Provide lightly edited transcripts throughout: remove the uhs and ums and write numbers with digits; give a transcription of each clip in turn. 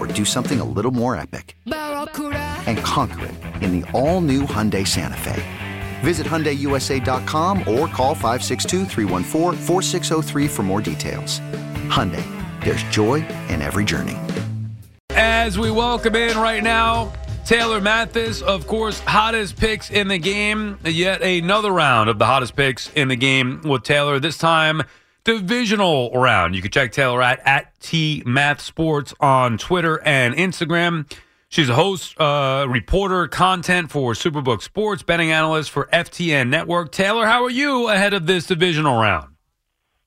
or do something a little more epic and conquer it in the all-new Hyundai Santa Fe. Visit HyundaiUSA.com or call 562-314-4603 for more details. Hyundai, there's joy in every journey. As we welcome in right now, Taylor Mathis, of course, hottest picks in the game. Yet another round of the hottest picks in the game with Taylor, this time divisional round. You can check Taylor at TMathSports on Twitter and Instagram. She's a host, reporter, content for Superbook Sports, betting analyst for FTN Network. Taylor, how are you ahead of this divisional round?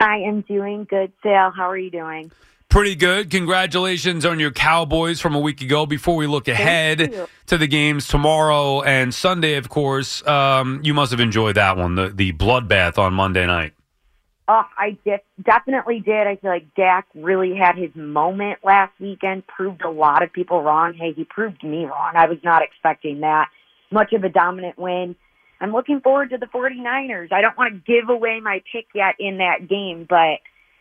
I am doing good, Sal. How are you doing? Pretty good. Congratulations on your Cowboys from a week ago. Before we look ahead to the games tomorrow and Sunday, of course, you must have enjoyed that one, the bloodbath on Monday night. Oh, I definitely did. I feel like Dak really had his moment last weekend, proved a lot of people wrong. Hey, he proved me wrong. I was not expecting that. Much of a dominant win. I'm looking forward to the 49ers. I don't want to give away my pick yet in that game, but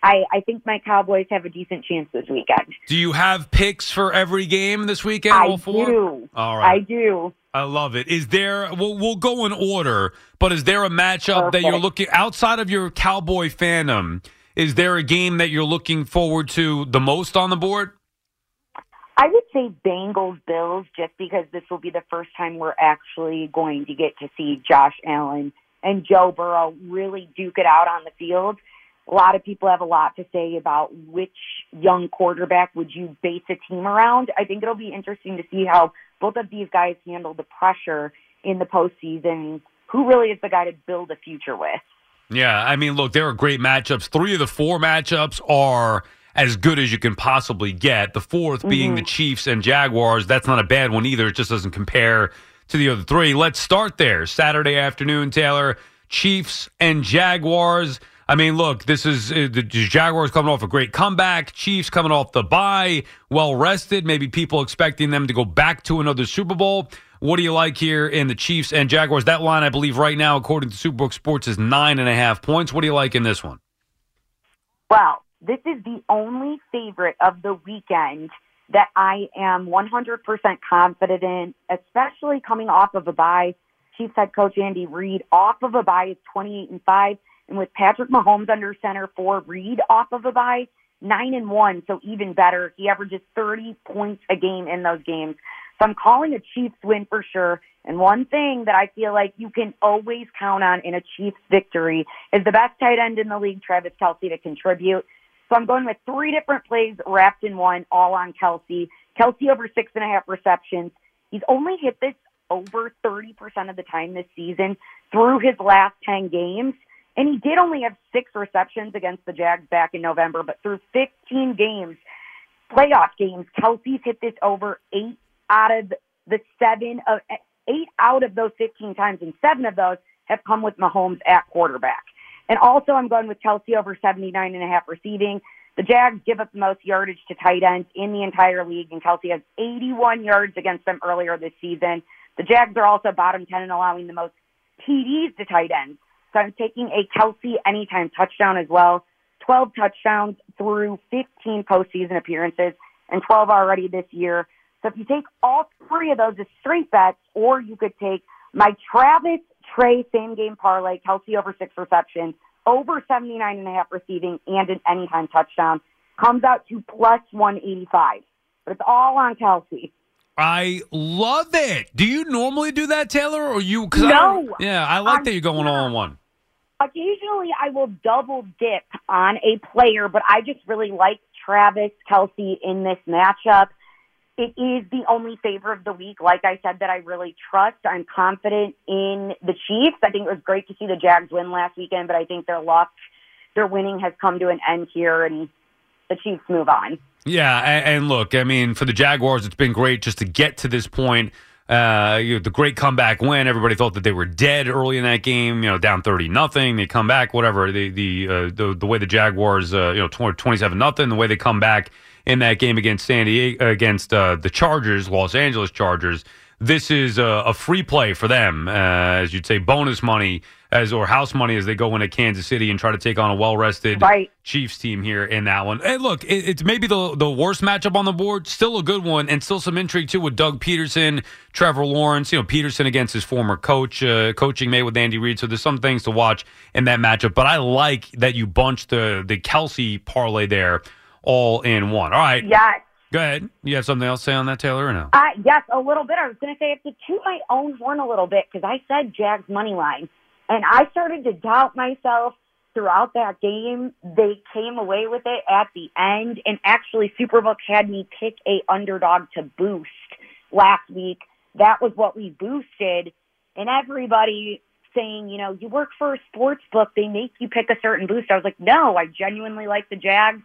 I think my Cowboys have a decent chance this weekend. Do you have picks for every game this weekend? I do. All right. I do. I love it. Is there, we'll go in order, but is there a matchup that you're looking, outside of your Cowboy fandom, is there a game that you're looking forward to the most on the board? I would say Bengals-Bills, just because this will be the first time we're actually going to get to see Josh Allen and Joe Burrow really duke it out on the field. A lot of people have a lot to say about which young quarterback would you base a team around. I think it'll be interesting to see how both of these guys handle the pressure in the postseason. Who really is the guy to build a future with? Yeah, I mean, look, there are great matchups. 3 of the 4 matchups are as good as you can possibly get. The 4th being the Chiefs and Jaguars. That's not a bad one either. It just doesn't compare to the other 3. Let's start there. Saturday afternoon, Taylor, Chiefs and Jaguars. I mean, look, this is the Jaguars coming off a great comeback. Chiefs coming off the bye, well-rested. Maybe people expecting them to go back to another Super Bowl. What do you like here in the Chiefs and Jaguars? That line, I believe, right now, according to Superbook Sports, is 9.5 points. What do you like in this one? Well, this is the only favorite of the weekend that I am 100% confident in, especially coming off of a bye. Chiefs head coach Andy Reid off of a bye is 28-5. And with Patrick Mahomes under center for Reid off of a bye, 9-1, so even better. He averages 30 points a game in those games. So I'm calling a Chiefs win for sure. And one thing that I feel like you can always count on in a Chiefs victory is the best tight end in the league, Travis Kelce, to contribute. So I'm going with 3 different plays wrapped in one, all on Kelce. Kelce over 6.5 receptions. He's only hit this over 30% of the time this season through his last 10 games. And he did only have 6 receptions against the Jags back in November, but through 15 games, playoff games, Kelce's hit this over 8 out of those 15 times, and 7 of those have come with Mahomes at quarterback. And also I'm going with Kelce over 79.5 receiving. The Jags give up the most yardage to tight ends in the entire league, and Kelce has 81 yards against them earlier this season. The Jags are also bottom 10 in allowing the most TDs to tight ends. So I'm taking a Kelce anytime touchdown as well. 12 touchdowns through 15 postseason appearances and 12 already this year. So if you take all 3 of those as straight bets, or you could take my Travis Trey same-game parlay, Kelce over 6 receptions, over 79.5 receiving, and an anytime touchdown, comes out to plus 185. But it's all on Kelce. I love it. Do you normally do that, Taylor, or you? No. Yeah, I like that you're going all in one. Occasionally, I will double dip on a player, but I just really like Travis Kelce in this matchup. It is the only favor of the week, like I said, that I really trust. I'm confident in the Chiefs. I think it was great to see the Jags win last weekend, but I think their luck, their winning has come to an end here, and the Chiefs move on. Yeah, and look, I mean, for the Jaguars, it's been great just to get to this point. The great comeback win. Everybody thought that they were dead early in that game. You know, down 30-0. They come back. Whatever the way the Jaguars, 27-0. The way they come back in that game against San Diego, against the Chargers, Los Angeles Chargers. This is a free play for them, as you'd say, bonus money or house money as they go into Kansas City and try to take on a well-rested Chiefs team here in that one. Hey, look, it's maybe the worst matchup on the board, still a good one, and still some intrigue, too, with Doug Peterson, Trevor Lawrence, Peterson against his former coach, coaching mate with Andy Reid, so there's some things to watch in that matchup. But I like that you bunched the Kelce parlay there all in one. All right. Yes. Go ahead. You have something else to say on that, Taylor, or no? Yes, a little bit. I was going to say I have to toot my own horn a little bit because I said Jags money line, and I started to doubt myself throughout that game. They came away with it at the end, and actually Superbook had me pick a underdog to boost last week. That was what we boosted, and everybody saying, you work for a sports book, they make you pick a certain boost. I was like, no, I genuinely like the Jags.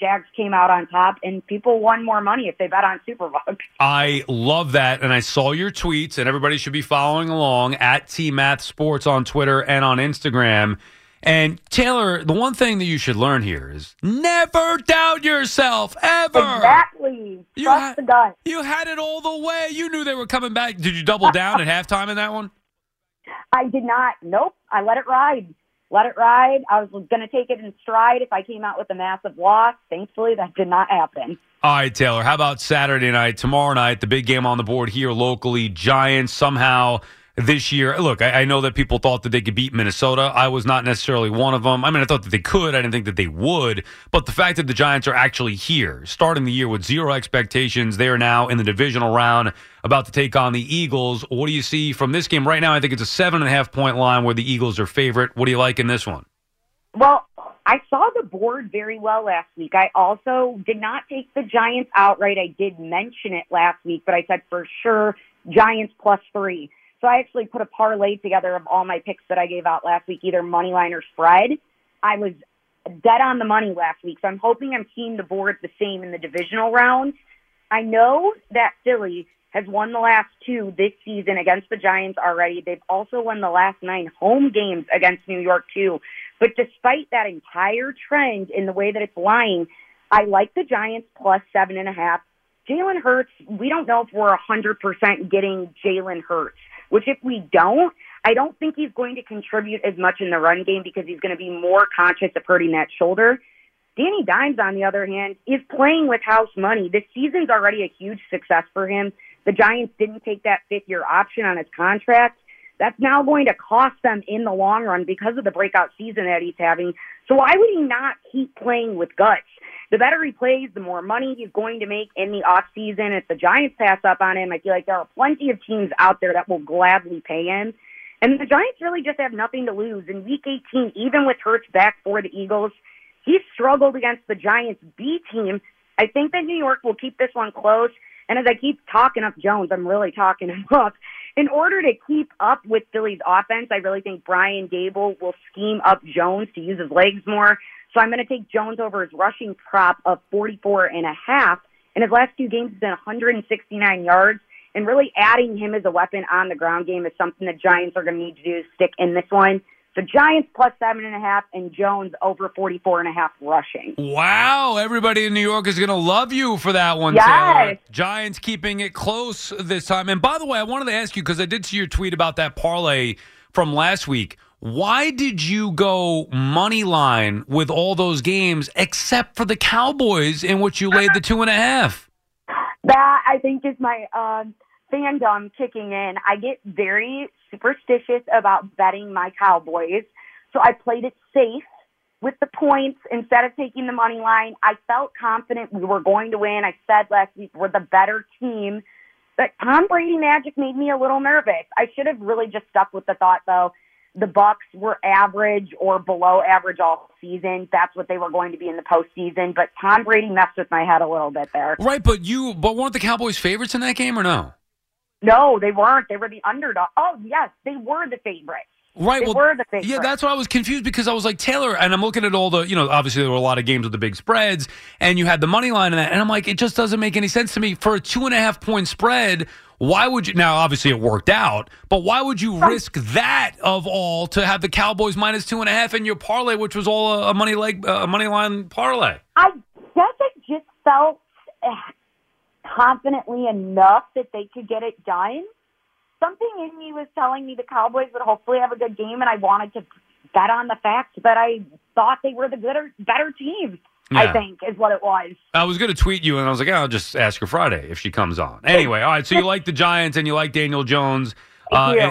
Jags came out on top, and people won more money if they bet on Superbook. I love that, and I saw your tweets, and everybody should be following along at TMathSports on Twitter and on Instagram. And, Taylor, the one thing that you should learn here is never doubt yourself, ever. Exactly. Trust the gut. You had it all the way. You knew they were coming back. Did you double down at halftime in that one? I did not. Nope. I let it ride. I was going to take it in stride if I came out with a massive loss. Thankfully, that did not happen. All right, Taylor, how about Saturday night, tomorrow night, the big game on the board here locally, Giants somehow this year. Look, I know that people thought that they could beat Minnesota. I was not necessarily one of them. I mean, I thought that they could. I didn't think that they would. But the fact that the Giants are actually here, starting the year with zero expectations, they are now in the divisional round about to take on the Eagles. What do you see from this game right now? I think it's a 7.5-point line where the Eagles are favorite. What do you like in this one? Well, I saw the board very well last week. I also did not take the Giants outright. I did mention it last week, but I said for sure Giants +3. So I actually put a parlay together of all my picks that I gave out last week, either moneyline or spread. I was dead on the money last week, so I'm hoping I'm seeing the board the same in the divisional round. I know that Philly has won the last two this season against the Giants already. They've also won the last 9 home games against New York, too. But despite that entire trend in the way that it's lying, I like the Giants +7.5. Jalen Hurts, we don't know if we're 100% getting Jalen Hurts, which if we don't, I don't think he's going to contribute as much in the run game because he's going to be more conscious of hurting that shoulder. Danny Dimes, on the other hand, is playing with house money. This season's already a huge success for him. The Giants didn't take that 5th-year option on his contract. That's now going to cost them in the long run because of the breakout season that he's having. So why would he not keep playing with guts? The better he plays, the more money he's going to make in the offseason. If the Giants pass up on him, I feel like there are plenty of teams out there that will gladly pay him. And the Giants really just have nothing to lose. In Week 18, even with Hurts back for the Eagles, he struggled against the Giants B team. I think that New York will keep this one close. And as I keep talking up Jones, I'm really talking him up. In order to keep up with Philly's offense, I really think Brian Dable will scheme up Jones to use his legs more. So I'm going to take Jones over his rushing prop of 44.5. In his last 2 games, he's been 169 yards. And really adding him as a weapon on the ground game is something the Giants are going to need to do to stick in this one. So Giants +7.5 and Jones over 44.5 rushing. Wow, everybody in New York is going to love you for that one, yes. Taylor. Giants keeping it close this time. And by the way, I wanted to ask you, because I did see your tweet about that parlay from last week. Why did you go money line with all those games except for the Cowboys in which you laid the 2.5? That, I think, is my fandom kicking in. I get very superstitious about betting my Cowboys, so I played it safe with the points instead of taking the money line. I felt confident we were going to win. I said last week we're the better team. That Tom Brady magic made me a little nervous. I should have really just stuck with the thought, though, the Bucks were average or below average all season. That's what they were going to be in the postseason. But Tom Brady messed with my head a little bit there. Right, but weren't the Cowboys favorites in that game or no? No, they weren't. They were the underdog. Oh, yes, they were the favorites. Right, they were the favorites. Yeah, that's why I was confused because I was like, Taylor, and I'm looking at all the, obviously there were a lot of games with the big spreads, and you had the money line in that, and I'm like, it just doesn't make any sense to me. For a 2.5-point spread, why would you, now obviously it worked out, but why would you risk that of all to have the Cowboys minus 2.5 in your parlay, which was all a money line parlay? I guess I just felt confidently enough that they could get it done. Something in me was telling me the Cowboys would hopefully have a good game, and I wanted to bet on the fact that I thought they were the better team, yeah. I think, is what it was. I was going to tweet you, and I was like, I'll just ask her Friday if she comes on. Anyway, all right, so you like the Giants, and you like Daniel Jones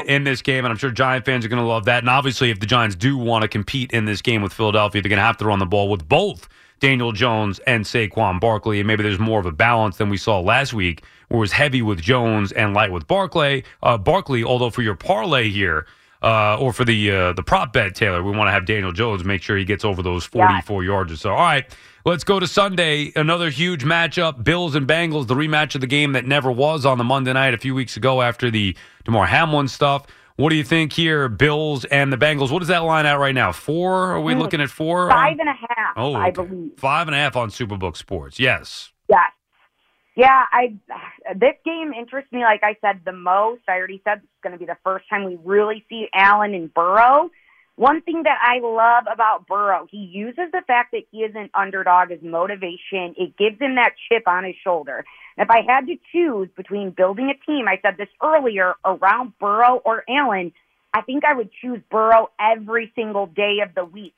in this game, and I'm sure Giant fans are going to love that. And obviously, if the Giants do want to compete in this game with Philadelphia, they're going to have to run the ball with both Daniel Jones and Saquon Barkley, and maybe there's more of a balance than we saw last week, where it was heavy with Jones and light with Barkley, although for your parlay here, or for the prop bet, Taylor, we want to have Daniel Jones make sure he gets over those 44 yards or so. All right, let's go to Sunday, another huge matchup, Bills and Bengals, the rematch of the game that never was on the Monday night a few weeks ago after the Damar Hamlin stuff. What do you think here, Bills and the Bengals? What is that line at right now? 4? Are we looking at 4? 5.5, oh, okay. I believe. 5.5 on Superbook Sports, yes. Yes. Yeah, this game interests me, like I said, the most. I already said it's going to be the first time we really see Allen and Burrow. One thing that I love about Burrow, he uses the fact that he is an underdog as motivation. It gives him that chip on his shoulder. If I had to choose between building a team, I said this earlier, around Burrow or Allen, I think I would choose Burrow every single day of the week.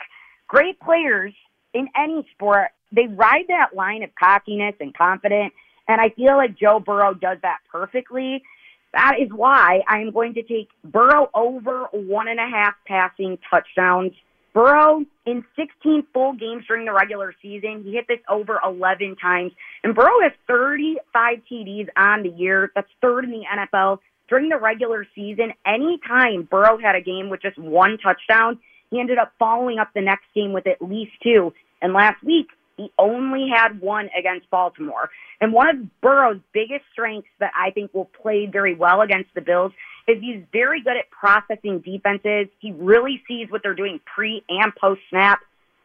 Great players in any sport, they ride that line of cockiness and confidence, and I feel like Joe Burrow does that perfectly. That is why I'm going to take Burrow over 1.5 passing touchdowns. Burrow, in 16 full games during the regular season, he hit this over 11 times. And Burrow has 35 TDs on the year. That's third in the NFL. During the regular season, any time Burrow had a game with just one touchdown, he ended up following up the next game with at least 2. And last week, he only had 1 against Baltimore. And one of Burrow's biggest strengths that I think will play very well against the Bills is he's very good at processing defenses. He really sees what they're doing pre and post snap.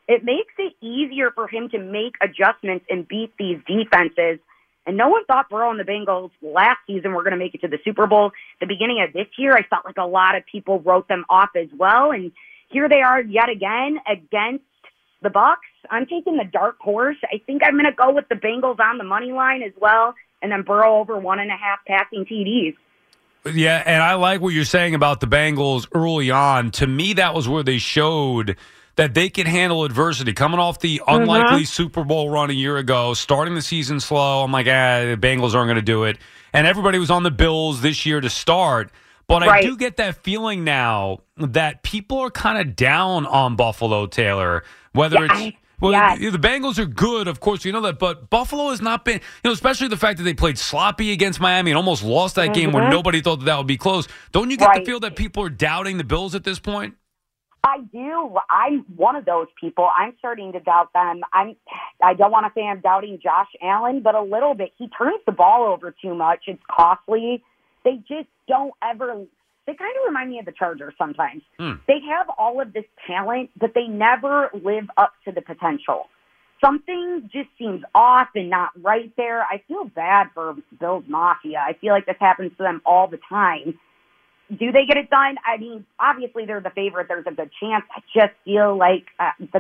It makes it easier for him to make adjustments and beat these defenses. And no one thought Burrow and the Bengals last season were going to make it to the Super Bowl. The beginning of this year, I felt like a lot of people wrote them off as well. And here they are yet again against the Bucs. I'm taking the dark horse. I think I'm going to go with the Bengals on the money line as well, and then Burrow over 1.5 passing TDs. Yeah, and I like what you're saying about the Bengals early on. To me, that was where they showed that they can handle adversity. Coming off the unlikely Super Bowl run a year ago, starting the season slow, I'm like, the Bengals aren't going to do it. And everybody was on the Bills this year to start. But I do get that feeling now that people are kind of down on Buffalo, Taylor, whether it's... Well, the Bengals are good, of course, you know that, but Buffalo has not been, especially the fact that they played sloppy against Miami and almost lost that game where nobody thought that would be close. Don't you get the feel that people are doubting the Bills at this point? I do. I'm one of those people. I'm starting to doubt them. I don't want to say I'm doubting Josh Allen, but a little bit. He turns the ball over too much. It's costly. They just don't ever... They kind of remind me of the Chargers sometimes. They have all of this talent, but they never live up to the potential. Something just seems off and not right there. I feel bad for Bills Mafia. I feel like this happens to them all the time. Do they get it done? I mean, obviously they're the favorite. There's a good chance. I just feel like the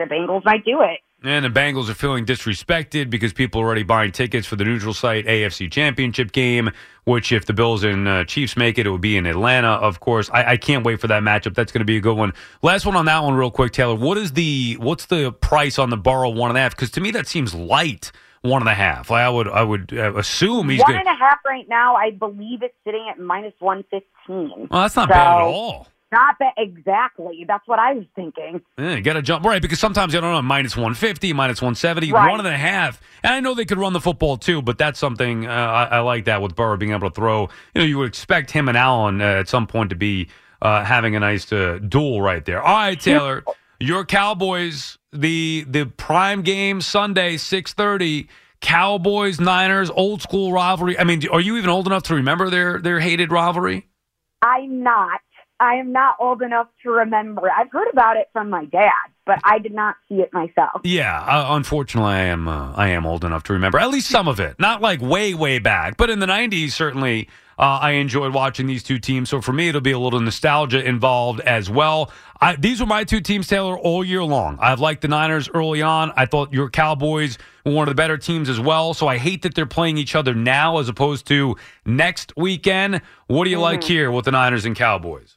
Bengals might do it. And the Bengals are feeling disrespected because people are already buying tickets for the neutral site AFC Championship game, which if the Bills and Chiefs make it, it would be in Atlanta, of course. I can't wait for that matchup. That's going to be a good one. Last one on that one real quick, Taylor. What's the price on the Burrow 1.5? Because to me that seems light, 1.5. I would assume he's 1.5 right now. I believe it's sitting at minus 115. Well, that's not bad at all. Not that, exactly. That's what I was thinking. Yeah, you got to jump, right, because sometimes, I don't know, minus 150, minus 170, right. 1.5. And I know they could run the football, too, but that's something I like that with Burrow being able to throw. You know, you would expect him and Allen at some point to be having a nice duel right there. All right, Taylor, your Cowboys, the prime game Sunday, 6:30, Cowboys-Niners, old school rivalry. I mean, are you even old enough to remember their hated rivalry? I'm not. I am not old enough to remember. I've heard about it from my dad, but I did not see it myself. Yeah, unfortunately, I am old enough to remember at least some of it. Not like way, way back, but in the 90s, certainly I enjoyed watching these two teams. So for me, it'll be a little nostalgia involved as well. These were my two teams, Taylor, all year long. I've liked the Niners early on. I thought your Cowboys were one of the better teams as well. So I hate that they're playing each other now as opposed to next weekend. What do you like here with the Niners and Cowboys?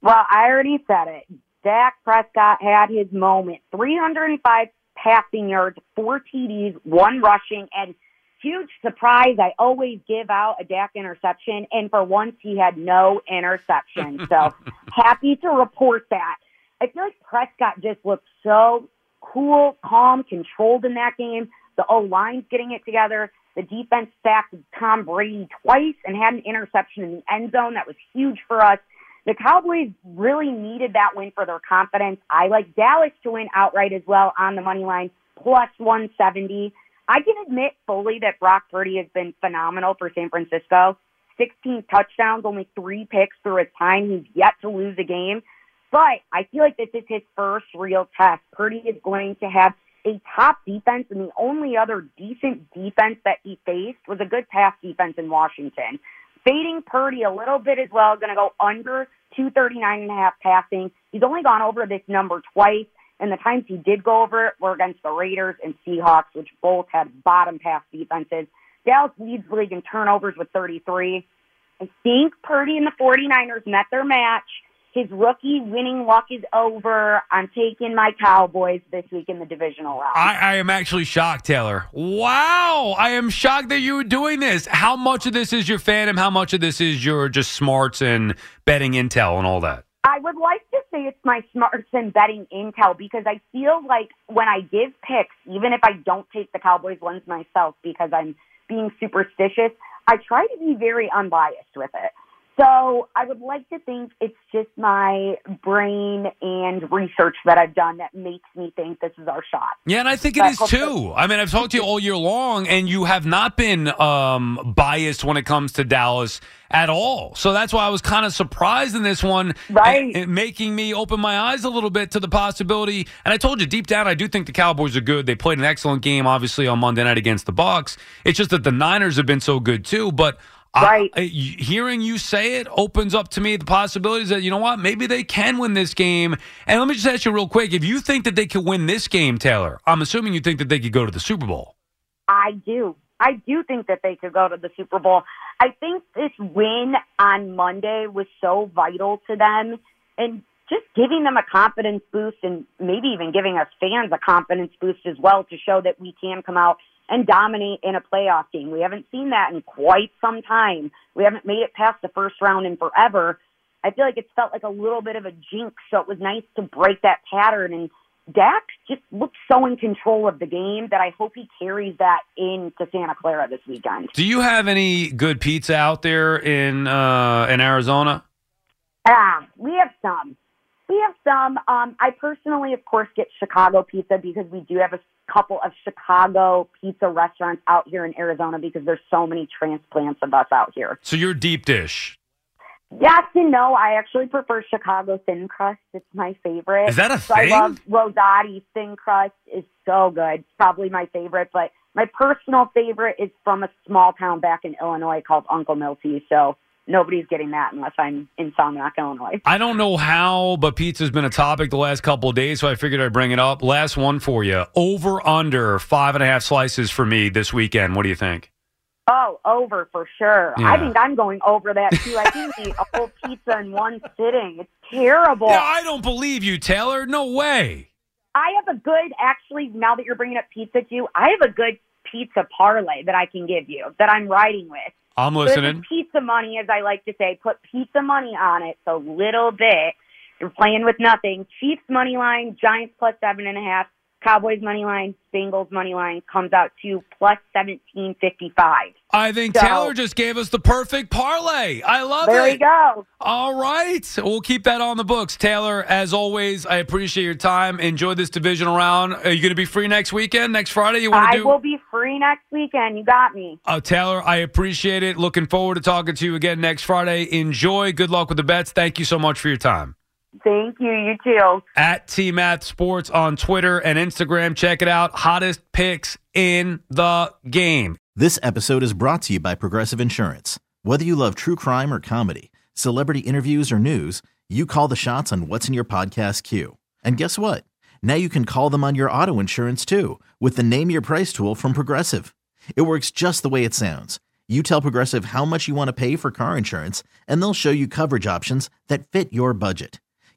Well, I already said it. Dak Prescott had his moment. 305 passing yards, 4 TDs, 1 rushing, and huge surprise. I always give out a Dak interception, and for once he had no interception. So happy to report that. I feel like Prescott just looked so cool, calm, controlled in that game. The O-line's getting it together. The defense sacked Tom Brady twice and had an interception in the end zone. That was huge for us. The Cowboys really needed that win for their confidence. I like Dallas to win outright as well on the money line, plus 170. I can admit fully that Brock Purdy has been phenomenal for San Francisco. 16 touchdowns, only 3 picks through his time. He's yet to lose a game. But I feel like this is his first real test. Purdy is going to have a top defense, and the only other decent defense that he faced was a good pass defense in Washington. Fading Purdy a little bit as well. Going to go under 239.5 passing. He's only gone over this number twice, and the times he did go over it were against the Raiders and Seahawks, which both had bottom pass defenses. Dallas leads the league in turnovers with 33. I think Purdy and the 49ers met their match. His rookie winning luck is over. I'm taking my Cowboys this week in the divisional round. I am actually shocked, Taylor. Wow. I am shocked that you were doing this. How much of this is your fandom? How much of this is your just smarts and betting intel and all that? I would like to say it's my smarts and betting intel because I feel like when I give picks, even if I don't take the Cowboys ones myself because I'm being superstitious, I try to be very unbiased with it. So I would like to think it's just my brain and research that I've done that makes me think this is our shot. Yeah, and I think it is too. I mean, I've talked to you all year long, and you have not been biased when it comes to Dallas at all. So that's why I was kind of surprised in this one, right? And making me open my eyes a little bit to the possibility. And I told you, deep down, I do think the Cowboys are good. They played an excellent game, obviously, on Monday night against the Bucs. It's just that the Niners have been so good too, but... Right. Hearing you say it opens up to me the possibilities that, you know what, maybe they can win this game. And let me just ask you real quick, if you think that they could win this game, Taylor, I'm assuming you think that they could go to the Super Bowl. I do. I do think that they could go to the Super Bowl. I think this win on Monday was so vital to them and just giving them a confidence boost and maybe even giving us fans a confidence boost as well to show that we can come out and dominate in a playoff game. We haven't seen that in quite some time. We haven't made it past the first round in forever. I feel like it's felt like a little bit of a jinx, so it was nice to break that pattern. And Dak just looked so in control of the game that I hope he carries that into Santa Clara this weekend. Do you have any good pizza out there in Arizona? We have some. We have some. I personally, of course, get Chicago pizza because we do have a couple of Chicago pizza restaurants out here in Arizona because there's so many transplants of us out here. So you're deep dish. Yes and no. I actually prefer Chicago thin crust. It's my favorite. Is that a thing? I love Rosati thin crust. It's so good. It's probably my favorite, but my personal favorite is from a small town back in Illinois called Uncle Miltie, so... Nobody's getting that unless I'm in Salmon, Illinois. I don't know how, but pizza's been a topic the last couple of days, so I figured I'd bring it up. Last one for you. Over, under, 5.5 slices for me this weekend. What do you think? Oh, over for sure. Yeah. I think I'm going over that, too. I can eat a whole pizza in one sitting. It's terrible. Yeah, I don't believe you, Taylor. No way. I have a good, actually, now that you're bringing up pizza, too, I have a good pizza parlay that I can give you that I'm riding with. I'm listening. Put pizza money, as I like to say, put pizza money on it, so little bit, You're playing with nothing. Chiefs money line, Giants plus 7.5. Cowboys money line, Bengals money line comes out to plus 17.55. I think Taylor just gave us the perfect parlay. I love it. There you go. All right. We'll keep that on the books. Taylor, as always, I appreciate your time. Enjoy this divisional round. Are you going to be free next weekend, next Friday? I will be free next weekend. You got me. Taylor, I appreciate it. Looking forward to talking to you again next Friday. Enjoy. Good luck with the bets. Thank you so much for your time. Thank you. You too. At TMathSports on Twitter and Instagram. Check it out. Hottest picks in the game. This episode is brought to you by Progressive Insurance. Whether you love true crime or comedy, celebrity interviews or news, you call the shots on what's in your podcast queue. And guess what? Now you can call them on your auto insurance too with the Name Your Price tool from Progressive. It works just the way it sounds. You tell Progressive how much you want to pay for car insurance, and they'll show you coverage options that fit your budget.